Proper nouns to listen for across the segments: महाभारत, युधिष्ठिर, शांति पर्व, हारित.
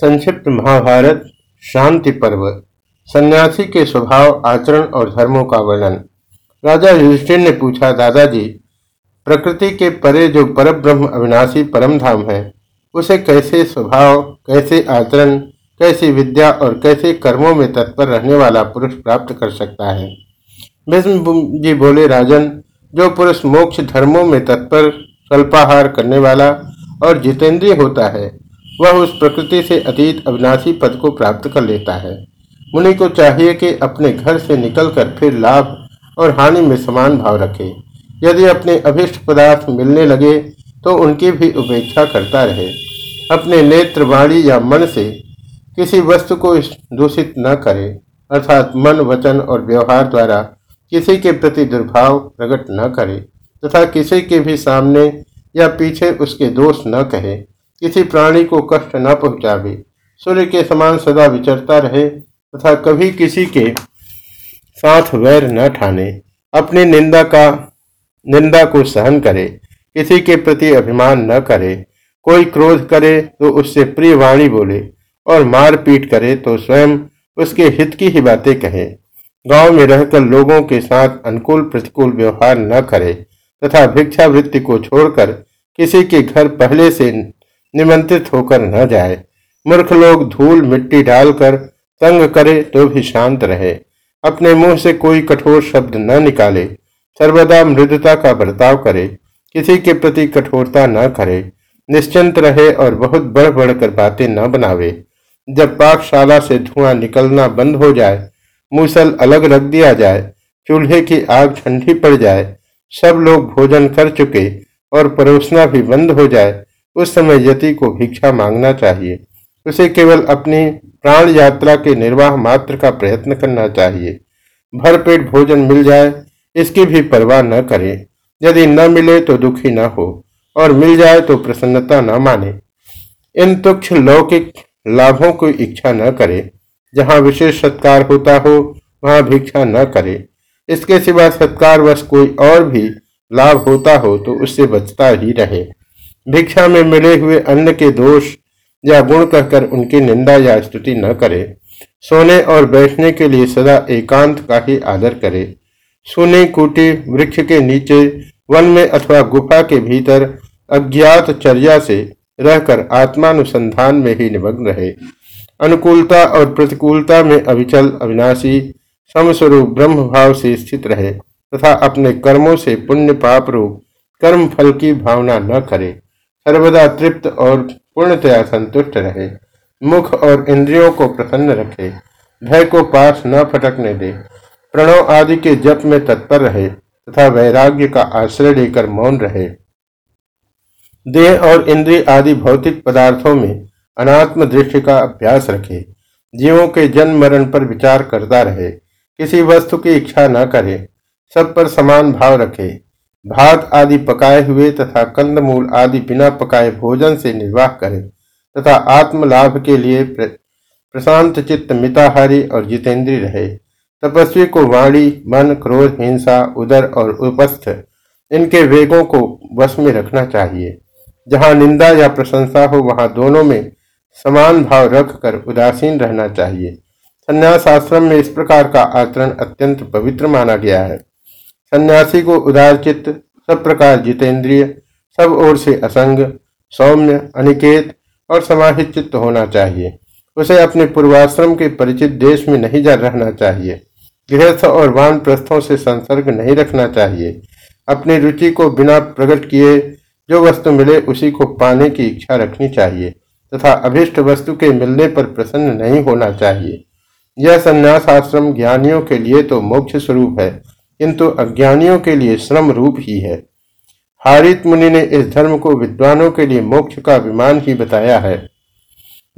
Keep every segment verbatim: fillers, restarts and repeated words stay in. संक्षिप्त महाभारत शांति पर्व सन्यासी के स्वभाव, आचरण और धर्मों का वर्णन। राजा युधिष्ठिर ने पूछा, दादाजी, प्रकृति के परे जो परब्रह्म अविनाशी परम धाम है, उसे कैसे स्वभाव, कैसे आचरण, कैसी विद्या और कैसे कर्मों में तत्पर रहने वाला पुरुष प्राप्त कर सकता है? भीष्म जी बोले, राजन, जो पुरुष मोक्ष धर्मों में तत्पर, स्वल्पाहार करने वाला और जितेंद्रिय होता है, वह उस प्रकृति से अतीत अविनाशी पद को प्राप्त कर लेता है। मुनि को चाहिए कि अपने घर से निकलकर फिर लाभ और हानि में समान भाव रखे। यदि अपने अभिष्ट पदार्थ मिलने लगे तो उनकी भी उपेक्षा करता रहे। अपने नेत्र, वाणी या मन से किसी वस्तु को दूषित न करे, अर्थात मन, वचन और व्यवहार द्वारा किसी के प्रति दुर्भाव प्रकट न करे तथा किसी के भी सामने या पीछे उसके दोष न कहे। किसी प्राणी को कष्ट न पहुंचावे, सूर्य के समान सदा विचरता रहे तथा कभी किसी के साथ वैर न ठाने। अपनी निंदा का निंदा को सहन करे, किसी के प्रति अभिमान न करे। कोई क्रोध करे तो उससे प्रिय वाणी बोले और मारपीट करे तो स्वयं उसके हित की ही बातें कहे। गांव में रहकर लोगों के साथ अनुकूल प्रतिकूल व्यवहार न करे तथा भिक्षावृत्ति को छोड़कर किसी के घर पहले से निमंत्रित होकर न जाए। मूर्ख लोग धूल मिट्टी डालकर तंग करे तो भी शांत रहे। अपने मुंह से कोई कठोर शब्द न निकाले। सर्वदा मृदुता का बर्ताव करे, किसी के प्रति कठोरता न करे। निश्चिंत रहे और बहुत बढ़ बढ़ कर बातें न बनावे। जब पाकशाला से धुआं निकलना बंद हो जाए, मूसल अलग रख दिया जाए, चूल्हे की आग ठंडी पड़ जाए, सब लोग भोजन कर चुके और परोसना भी बंद हो जाए, उस समय यति को भिक्षा मांगना चाहिए। उसे केवल अपनी प्राण यात्रा के निर्वाह मात्र का प्रयत्न करना चाहिए। भरपेट भोजन मिल जाए इसकी भी परवाह न करे। यदि न मिले तो दुखी न हो और मिल जाए तो प्रसन्नता न माने। इन तुच्छ लौकिक लाभों की इच्छा न करे। जहाँ विशेष सत्कार होता हो वहाँ भिक्षा न करे। इसके सिवा सत्कारवश कोई और भी लाभ होता हो तो उससे बचता ही रहे। भिक्षा में मिले हुए अन्न के दोष या गुण कहकर उनकी निंदा या स्तुति न करे। सोने और बैठने के लिए सदा एकांत का ही आदर करे। सूनी कूटी वृक्ष के नीचे, वन में अथवा गुफा के भीतर अज्ञात चर्या से रहकर आत्मानुसंधान में ही निमग्न रहे। अनुकूलता और प्रतिकूलता में अविचल, अविनाशी, समस्वरूप ब्रह्म भाव से स्थित रहे तथा अपने कर्मों से पुण्य पाप रूप कर्म फल की भावना न करे। सर्वदा तृप्त और पूर्णतया संतुष्ट रहे। मुख और इंद्रियों को प्रसन्न रखे। भय को पास न फटकने दे। प्रणव आदि के जप में तत्पर रहे तथा वैराग्य का आश्रय लेकर मौन रहे। देह और इंद्रिय आदि भौतिक पदार्थों में अनात्म दृष्टि का अभ्यास रखे। जीवों के जन्म मरण पर विचार करता रहे। किसी वस्तु की इच्छा न करे। सब पर समान भाव रखे। भात आदि पकाए हुए तथा कंदमूल आदि बिना पकाए भोजन से निर्वाह करें तथा आत्मलाभ के लिए प्रशांत चित्त, मिताहारी और जितेंद्रिय रहे। तपस्वी को वाणी, मन, क्रोध, हिंसा, उदर और उपस्थ इनके वेगों को वश में रखना चाहिए। जहाँ निंदा या प्रशंसा हो वहाँ दोनों में समान भाव रखकर उदासीन रहना चाहिए। संन्यास आश्रम में इस प्रकार का आचरण अत्यंत पवित्र माना गया है। सन्यासी को उदार चित्त, सब प्रकार जितेंद्रिय, सब ओर से असंग, सौम्य, अनिकेत और समाहित चित्त होना चाहिए। उसे अपने पूर्वाश्रम के परिचित देश में नहीं जा रहना चाहिए। गृहस्थ और वानप्रस्थों से संसर्ग नहीं रखना चाहिए। अपनी रुचि को बिना प्रकट किए जो वस्तु मिले उसी को पाने की इच्छा रखनी चाहिए तथा अभिष्ट वस्तु के मिलने पर प्रसन्न नहीं होना चाहिए। यह संन्यास आश्रम ज्ञानियों के लिए तो मोक्ष स्वरूप है, किंतु अज्ञानियों के लिए श्रम रूप ही है। हारित मुनि ने इस धर्म को विद्वानों के लिए मोक्ष का विमान ही बताया है।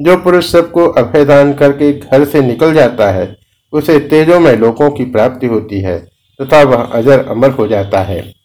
जो पुरुष सबको अभयदान करके घर से निकल जाता है उसे तेजोमय लोकों की प्राप्ति होती है तथा वह अजर अमर हो जाता है।